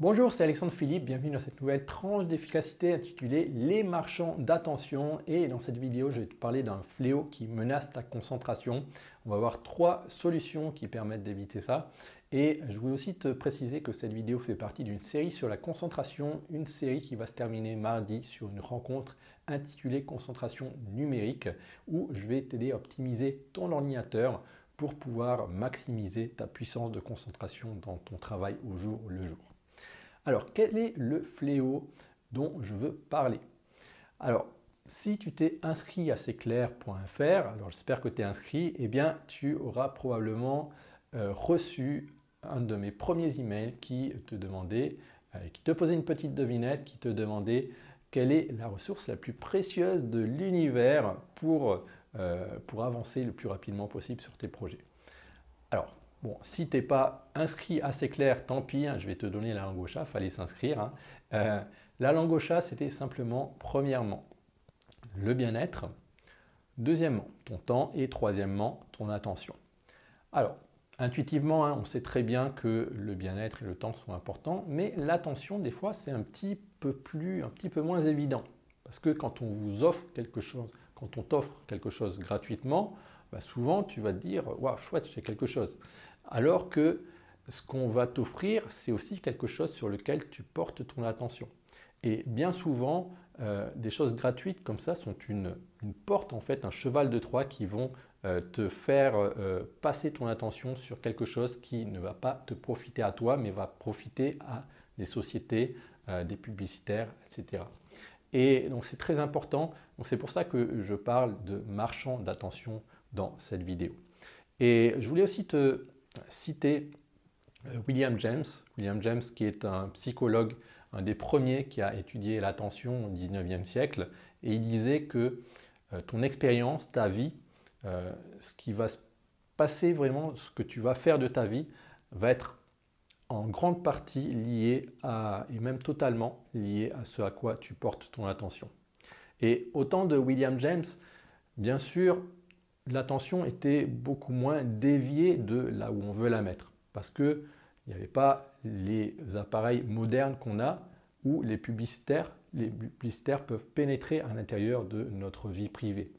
Bonjour, c'est Alexandre Philippe, bienvenue dans cette nouvelle tranche d'efficacité intitulée « Les marchands d'attention » et dans cette vidéo, je vais te parler d'un fléau qui menace ta concentration. On va voir trois solutions qui permettent d'éviter ça et je voulais aussi te préciser que cette vidéo fait partie d'une série sur la concentration, une série qui va se terminer mardi sur une rencontre intitulée « Concentration numérique » où je vais t'aider à optimiser ton ordinateur pour pouvoir maximiser ta puissance de concentration dans ton travail au jour le jour. Alors, quel est le fléau dont je veux parler? Alors, si tu t'es inscrit à seclair.fr, alors j'espère que tu es inscrit, eh bien, tu auras probablement reçu un de mes premiers emails qui te demandait, qui te posait une petite devinette, qui te demandait quelle est la ressource la plus précieuse de l'univers pour avancer le plus rapidement possible sur tes projets. Alors, bon, si tu n'es pas inscrit à seclair, tant pis, hein, je vais te donner la langue au chat, il fallait s'inscrire. Hein. La langue au chat, c'était simplement, premièrement, le bien-être, deuxièmement, ton temps et troisièmement, ton attention. Alors, intuitivement, hein, on sait très bien que le bien-être et le temps sont importants, mais l'attention, des fois, c'est un petit peu moins évident. Parce que quand on vous offre quelque chose, quand on t'offre quelque chose gratuitement, bah souvent tu vas te dire « Waouh, chouette, j'ai quelque chose ». Alors que ce qu'on va t'offrir, c'est aussi quelque chose sur lequel tu portes ton attention. Et bien souvent, des choses gratuites comme ça sont une porte, en fait, un cheval de Troie qui vont te faire passer ton attention sur quelque chose qui ne va pas te profiter à toi, mais va profiter à des sociétés, des publicitaires, etc. Et donc c'est très important, c'est pour ça que je parle de marchands d'attention dans cette vidéo. Et je voulais aussi te citer William James. William James qui est un psychologue, un des premiers qui a étudié l'attention au 19e siècle. Et il disait que ton expérience, ta vie, ce qui va se passer vraiment, ce que tu vas faire de ta vie, va être en grande partie lié à, et même totalement lié à ce à quoi tu portes ton attention. Et au temps de William James, bien sûr, l'attention était beaucoup moins déviée de là où on veut la mettre parce qu'il n'y avait pas les appareils modernes qu'on a où les publicitaires peuvent pénétrer à l'intérieur de notre vie privée.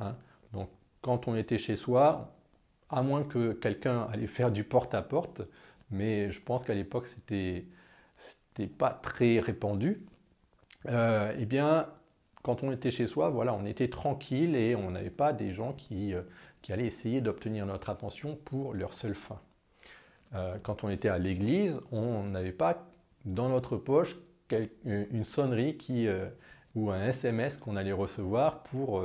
Hein? Donc, quand on était chez soi, à moins que quelqu'un allait faire du porte-à-porte, mais je pense qu'à l'époque, c'était pas très répandu, eh bien, quand on était chez soi, voilà, on était tranquille et on n'avait pas des gens qui allaient essayer d'obtenir notre attention pour leur seule fin. Quand on était à l'église, on n'avait pas dans notre poche une sonnerie ou un SMS qu'on allait recevoir pour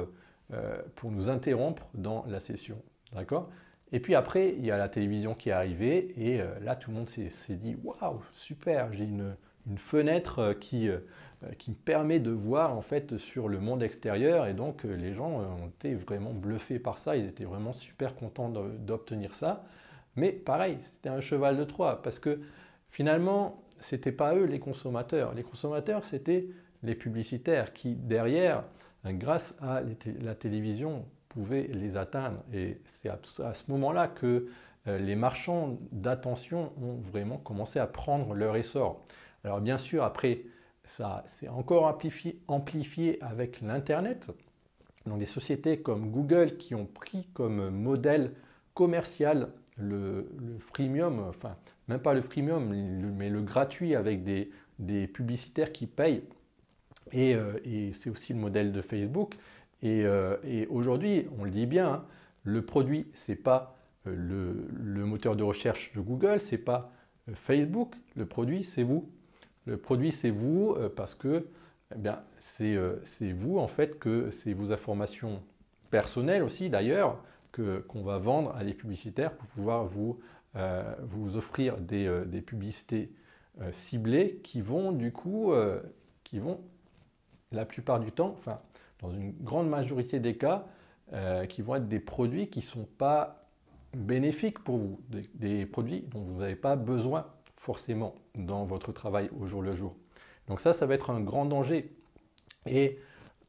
nous interrompre dans la session. D'accord ? Et puis après, il y a la télévision qui est arrivée et là, tout le monde s'est dit « Waouh, super, j'ai une fenêtre qui me permet de voir en fait sur le monde extérieur » et donc les gens ont été vraiment bluffés par ça, ils étaient vraiment super contents d'obtenir ça. Mais pareil, c'était un cheval de Troie parce que finalement, ce n'était pas eux les consommateurs. Les consommateurs, c'était les publicitaires qui derrière, grâce à la télévision, pouvaient les atteindre. Et c'est à ce moment-là que les marchands d'attention ont vraiment commencé à prendre leur essor. Alors bien sûr, après, ça s'est encore amplifié avec l'Internet. Donc des sociétés comme Google qui ont pris comme modèle commercial le freemium, enfin même pas le freemium, mais le gratuit avec des publicitaires qui payent. Et c'est aussi le modèle de Facebook. Et aujourd'hui, on le dit bien, hein, le produit, ce n'est pas le moteur de recherche de Google, ce n'est pas Facebook, le produit, c'est vous. Le produit, c'est vous parce que eh bien, c'est vous en fait que c'est vos informations personnelles aussi d'ailleurs qu'on va vendre à des publicitaires pour pouvoir vous offrir des publicités ciblées qui vont du coup, la plupart du temps, enfin dans une grande majorité des cas, qui vont être des produits qui ne sont pas bénéfiques pour vous, des produits dont vous n'avez pas besoin forcément dans votre travail au jour le jour. Donc ça va être un grand danger. Et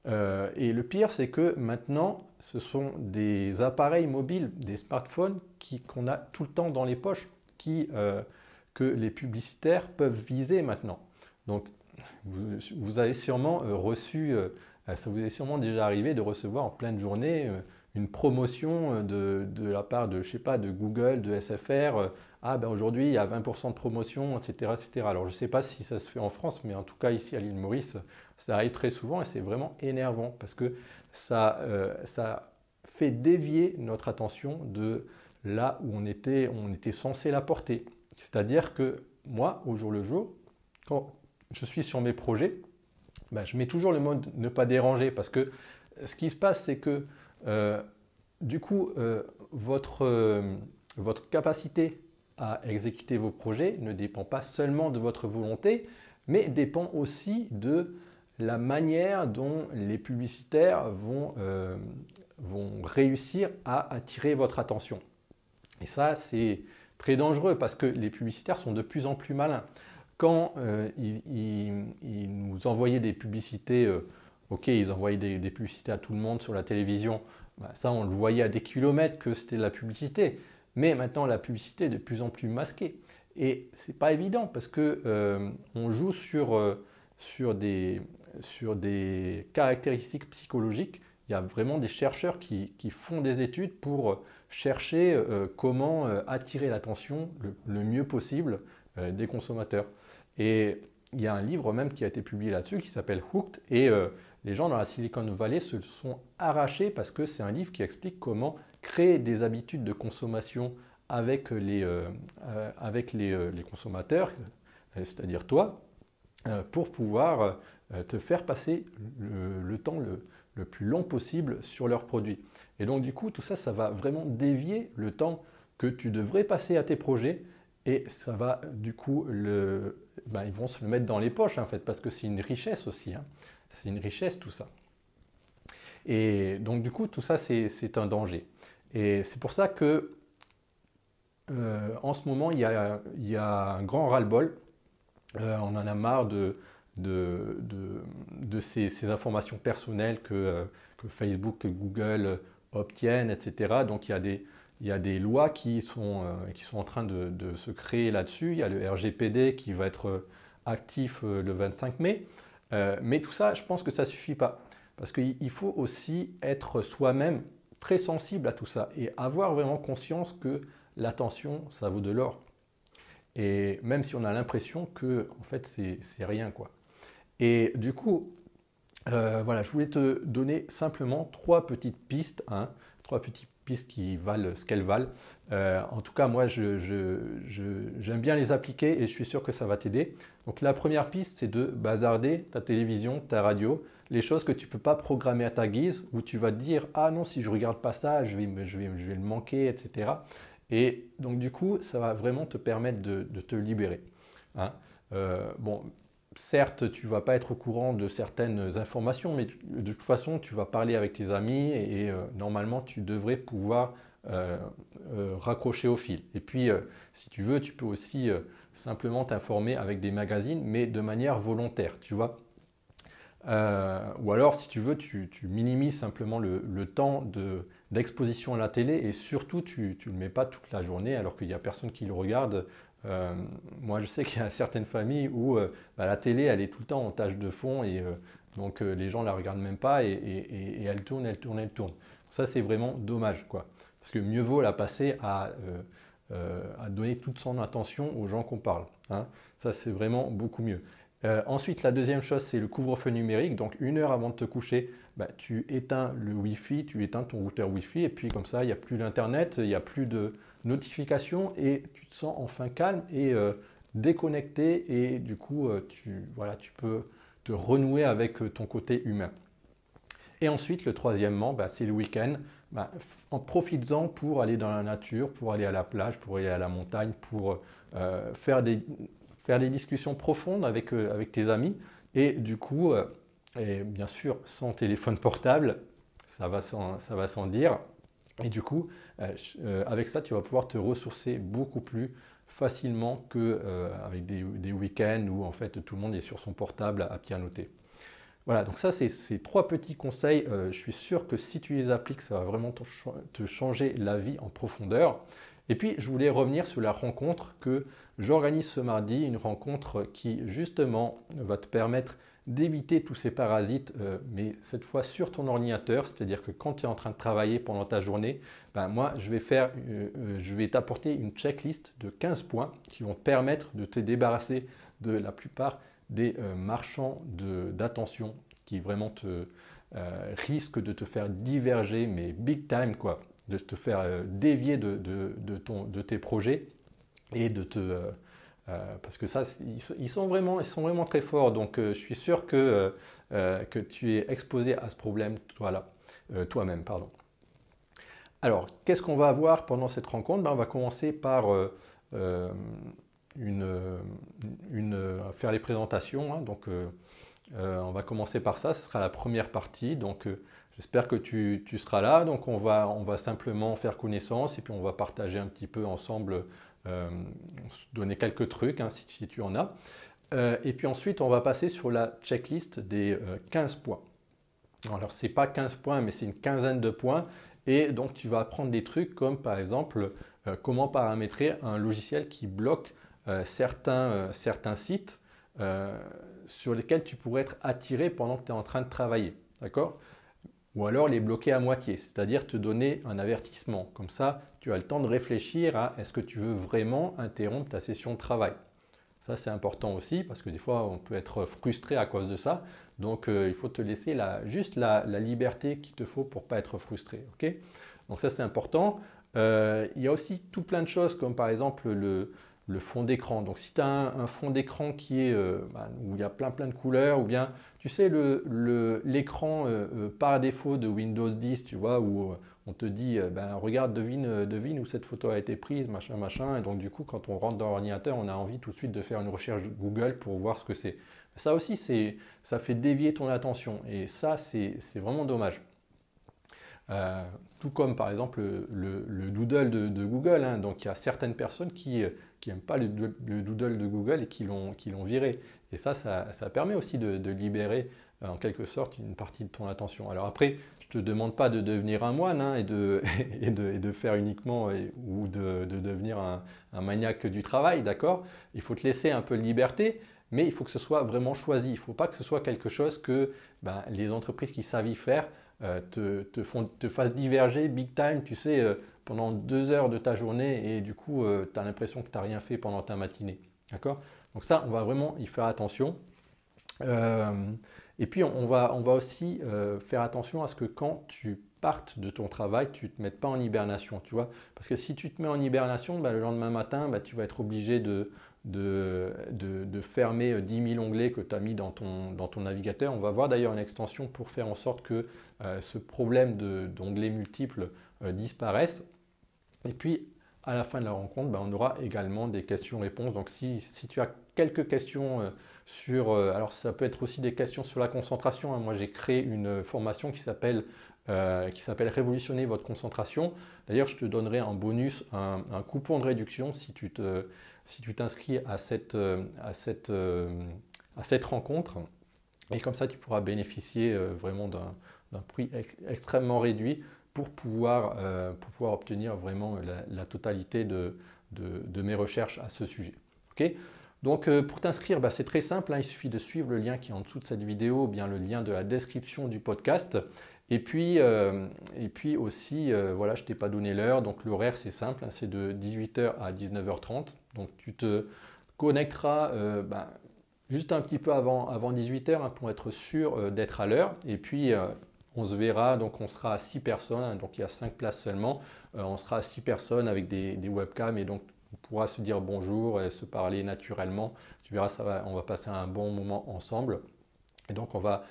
le pire, c'est que maintenant, ce sont des appareils mobiles, des smartphones qu'on a tout le temps dans les poches, que les publicitaires peuvent viser maintenant. Donc, vous avez sûrement reçu, ça vous est sûrement déjà arrivé de recevoir en pleine journée une promotion de la part de, je sais pas, de Google, de SFR. Ah ben aujourd'hui, il y a 20% de promotion, etc., etc. Alors, je ne sais pas si ça se fait en France, mais en tout cas, ici à l'île Maurice, ça arrive très souvent et c'est vraiment énervant parce que ça, ça fait dévier notre attention de là où on était censé la porter. C'est-à-dire que moi, au jour le jour, quand je suis sur mes projets, ben je mets toujours le mode ne pas déranger parce que ce qui se passe, c'est que du coup, votre capacité à exécuter vos projets ne dépend pas seulement de votre volonté, mais dépend aussi de la manière dont les publicitaires vont réussir à attirer votre attention. Et ça, c'est très dangereux parce que les publicitaires sont de plus en plus malins. Quand ils nous envoyaient des publicités, ok, ils envoyaient des publicités à tout le monde sur la télévision, bah, ça on le voyait à des kilomètres que c'était de la publicité, mais maintenant la publicité est de plus en plus masquée. Et c'est pas évident parce que on joue sur des caractéristiques psychologiques. Il y a vraiment des chercheurs qui font des études pour chercher comment attirer l'attention le mieux possible des consommateurs. Et il y a un livre même qui a été publié là-dessus qui s'appelle Hooked, et les gens dans la Silicon Valley se sont arrachés parce que c'est un livre qui explique comment créer des habitudes de consommation avec les consommateurs, c'est-à-dire toi, pour pouvoir te faire passer le temps le plus long possible sur leurs produits. Et donc du coup, tout ça, ça va vraiment dévier le temps que tu devrais passer à tes projets et ça va du coup, ils vont se le mettre dans les poches en fait, parce que c'est une richesse aussi, hein. C'est une richesse tout ça. Et donc du coup, tout ça, c'est un danger. Et c'est pour ça que en ce moment, il y a un grand ras-le-bol, on en a marre de ces informations personnelles que Facebook, que Google obtiennent, etc. Donc il y a des lois qui sont en train de se créer là-dessus. Il y a le RGPD qui va être actif le 25 mai. Mais tout ça, je pense que ça ne suffit pas. Parce qu'il faut aussi être soi-même très sensible à tout ça et avoir vraiment conscience que l'attention, ça vaut de l'or. Et même si on a l'impression que en fait, c'est rien, quoi. Et du coup, voilà, je voulais te donner simplement trois petites pistes, hein, trois petites pistes qui valent ce qu'elles valent. En tout cas, moi, j'aime bien les appliquer et je suis sûr que ça va t'aider. Donc, la première piste, c'est de bazarder ta télévision, ta radio, les choses que tu ne peux pas programmer à ta guise, où tu vas te dire « Ah non, si je ne regarde pas ça, je vais le manquer, etc. » Et donc, du coup, ça va vraiment te permettre de te libérer. Hein. Bon, certes, tu ne vas pas être au courant de certaines informations, mais de toute façon, tu vas parler avec tes amis et normalement, tu devrais pouvoir raccrocher au fil. Et puis, si tu veux, tu peux aussi simplement t'informer avec des magazines, mais de manière volontaire, tu vois. Ou alors, si tu veux, tu minimises simplement le temps d'exposition à la télé et surtout, tu ne le mets pas toute la journée alors qu'il n'y a personne qui le regarde. Moi, je sais qu'il y a certaines familles où la télé, elle est tout le temps en tâche de fond et donc les gens ne la regardent même pas et elle tourne, elle tourne, elle tourne. Ça, c'est vraiment dommage, quoi. Parce que mieux vaut la passer à donner toute son attention aux gens qu'on parle, hein. Ça, c'est vraiment beaucoup mieux. Ensuite, la deuxième chose, c'est le couvre-feu numérique. Donc, une heure avant de te coucher, bah, tu éteins le Wi-Fi, tu éteins ton routeur Wi-Fi et puis comme ça, il n'y a plus d'Internet, il n'y a plus de notifications et tu te sens enfin calme et déconnecté et du coup, tu peux te renouer avec ton côté humain. Et ensuite, le troisièmement, bah, c'est le week-end. Bah, en profitant pour aller dans la nature, pour aller à la plage, pour aller à la montagne, pour faire des discussions profondes avec tes amis et du coup, et bien sûr sans téléphone portable, ça va sans dire. Et du coup, avec ça, tu vas pouvoir te ressourcer beaucoup plus facilement que avec des week-ends où en fait tout le monde est sur son portable à pianoter. Voilà, donc ça c'est ces trois petits conseils. Je suis sûr que si tu les appliques, ça va vraiment te changer la vie en profondeur. Et puis, je voulais revenir sur la rencontre que j'organise ce mardi, une rencontre qui, justement, va te permettre d'éviter tous ces parasites, mais cette fois sur ton ordinateur, c'est-à-dire que quand tu es en train de travailler pendant ta journée, ben moi, je vais t'apporter une checklist de 15 points qui vont te permettre de te débarrasser de la plupart des marchands d'attention qui vraiment te risquent de te faire diverger, mais big time quoi, de te faire dévier de tes projets et de te... parce que ça, ils sont vraiment très forts. Donc, je suis sûr que tu es exposé à ce problème toi-même. Pardon. Alors, qu'est-ce qu'on va avoir pendant cette rencontre? On va commencer par faire les présentations. Donc, on va commencer par ça. Ce sera la première partie. Donc, j'espère que tu seras là. Donc, on va simplement faire connaissance et puis on va partager un petit peu ensemble. Donner quelques trucs si tu en as. Et puis ensuite, on va passer sur la checklist des 15 points. Alors, ce n'est pas 15 points, mais c'est une quinzaine de points. Et donc, tu vas apprendre des trucs comme par exemple comment paramétrer un logiciel qui bloque certains sites sur lesquels tu pourrais être attiré pendant que tu es en train de travailler. D'accord ? Ou alors les bloquer à moitié, c'est-à-dire te donner un avertissement. Comme ça, tu as le temps de réfléchir à est-ce que tu veux vraiment interrompre ta session de travail. Ça, c'est important aussi parce que des fois, on peut être frustré à cause de ça. Donc, il faut te laisser juste la liberté qu'il te faut pour ne pas être frustré. Okay, donc, ça, c'est important. Il y a aussi tout plein de choses comme par exemple le fond d'écran. Donc, si tu as un fond d'écran qui est où il y a plein de couleurs, ou bien tu sais l'écran par défaut de Windows 10, tu vois, où on te dit regarde, devine où cette photo a été prise, machin. Et donc du coup, quand on rentre dans l'ordinateur, on a envie tout de suite de faire une recherche Google pour voir ce que c'est. Ça aussi, ça fait dévier ton attention et ça, c'est vraiment dommage. Tout comme par exemple le doodle de Google, donc il y a certaines personnes qui n'aiment pas le doodle de Google et qui l'ont viré. Et ça permet aussi de libérer en quelque sorte une partie de ton attention. Alors après, je ne te demande pas de devenir un moine et de faire uniquement ou de devenir un maniaque du travail, d'accord? Il faut te laisser un peu de liberté. Mais il faut que ce soit vraiment choisi. Il ne faut pas que ce soit quelque chose que les entreprises qui savent y faire te fassent diverger big time, tu sais, pendant 2 heures de ta journée et du coup, tu as l'impression que tu n'as rien fait pendant ta matinée. D'accord ? Donc ça, on va vraiment y faire attention. Et puis, on va aussi faire attention à ce que quand tu partes de ton travail, tu ne te mettes pas en hibernation, tu vois. Parce que si tu te mets en hibernation, le lendemain matin, tu vas être obligé de fermer 10 000 onglets que tu as mis dans ton navigateur. On va voir d'ailleurs une extension pour faire en sorte que ce problème d'onglets multiples disparaisse. Et puis, à la fin de la rencontre, on aura également des questions-réponses. Donc, si tu as quelques questions alors ça peut être aussi des questions sur la concentration. Moi, j'ai créé une formation qui s'appelle Révolutionner votre concentration. D'ailleurs, je te donnerai en bonus un coupon de réduction si tu t'inscris à cette rencontre. Et comme ça, tu pourras bénéficier vraiment d'un prix extrêmement réduit pour pouvoir obtenir vraiment la totalité de mes recherches à ce sujet. Okay ? Donc, pour t'inscrire, c'est très simple. Il suffit de suivre le lien qui est en dessous de cette vidéo, ou bien le lien de la description du podcast. Et puis aussi, je ne t'ai pas donné l'heure, donc l'horaire c'est simple, c'est de 18 h à 19 h 30. Donc tu te connecteras juste un petit peu avant 18 h pour être sûr d'être à l'heure. Et puis on se verra, donc on sera à 6 personnes, donc il y a 5 places seulement. On sera à 6 personnes avec des webcams et donc on pourra se dire bonjour et se parler naturellement. Tu verras, on va passer un bon moment ensemble. Et donc on va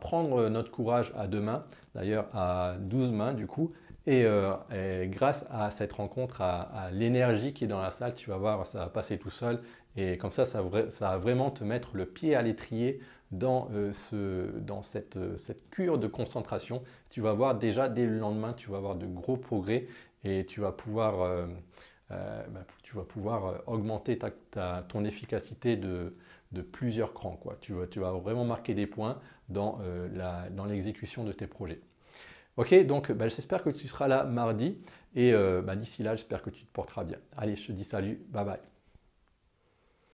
prendre notre courage à 2 mains, d'ailleurs à 12 mains du coup, et grâce à cette rencontre, à l'énergie qui est dans la salle, tu vas voir, ça va passer tout seul, et comme ça va vraiment te mettre le pied à l'étrier dans cette cure de concentration. Tu vas voir déjà dès le lendemain, tu vas avoir de gros progrès, et tu vas pouvoir, augmenter ton efficacité de plusieurs crans, quoi. Tu vas vraiment marquer des points dans l'exécution de tes projets. Ok, donc j'espère que tu seras là mardi et d'ici là, j'espère que tu te porteras bien. Allez, je te dis salut, bye bye.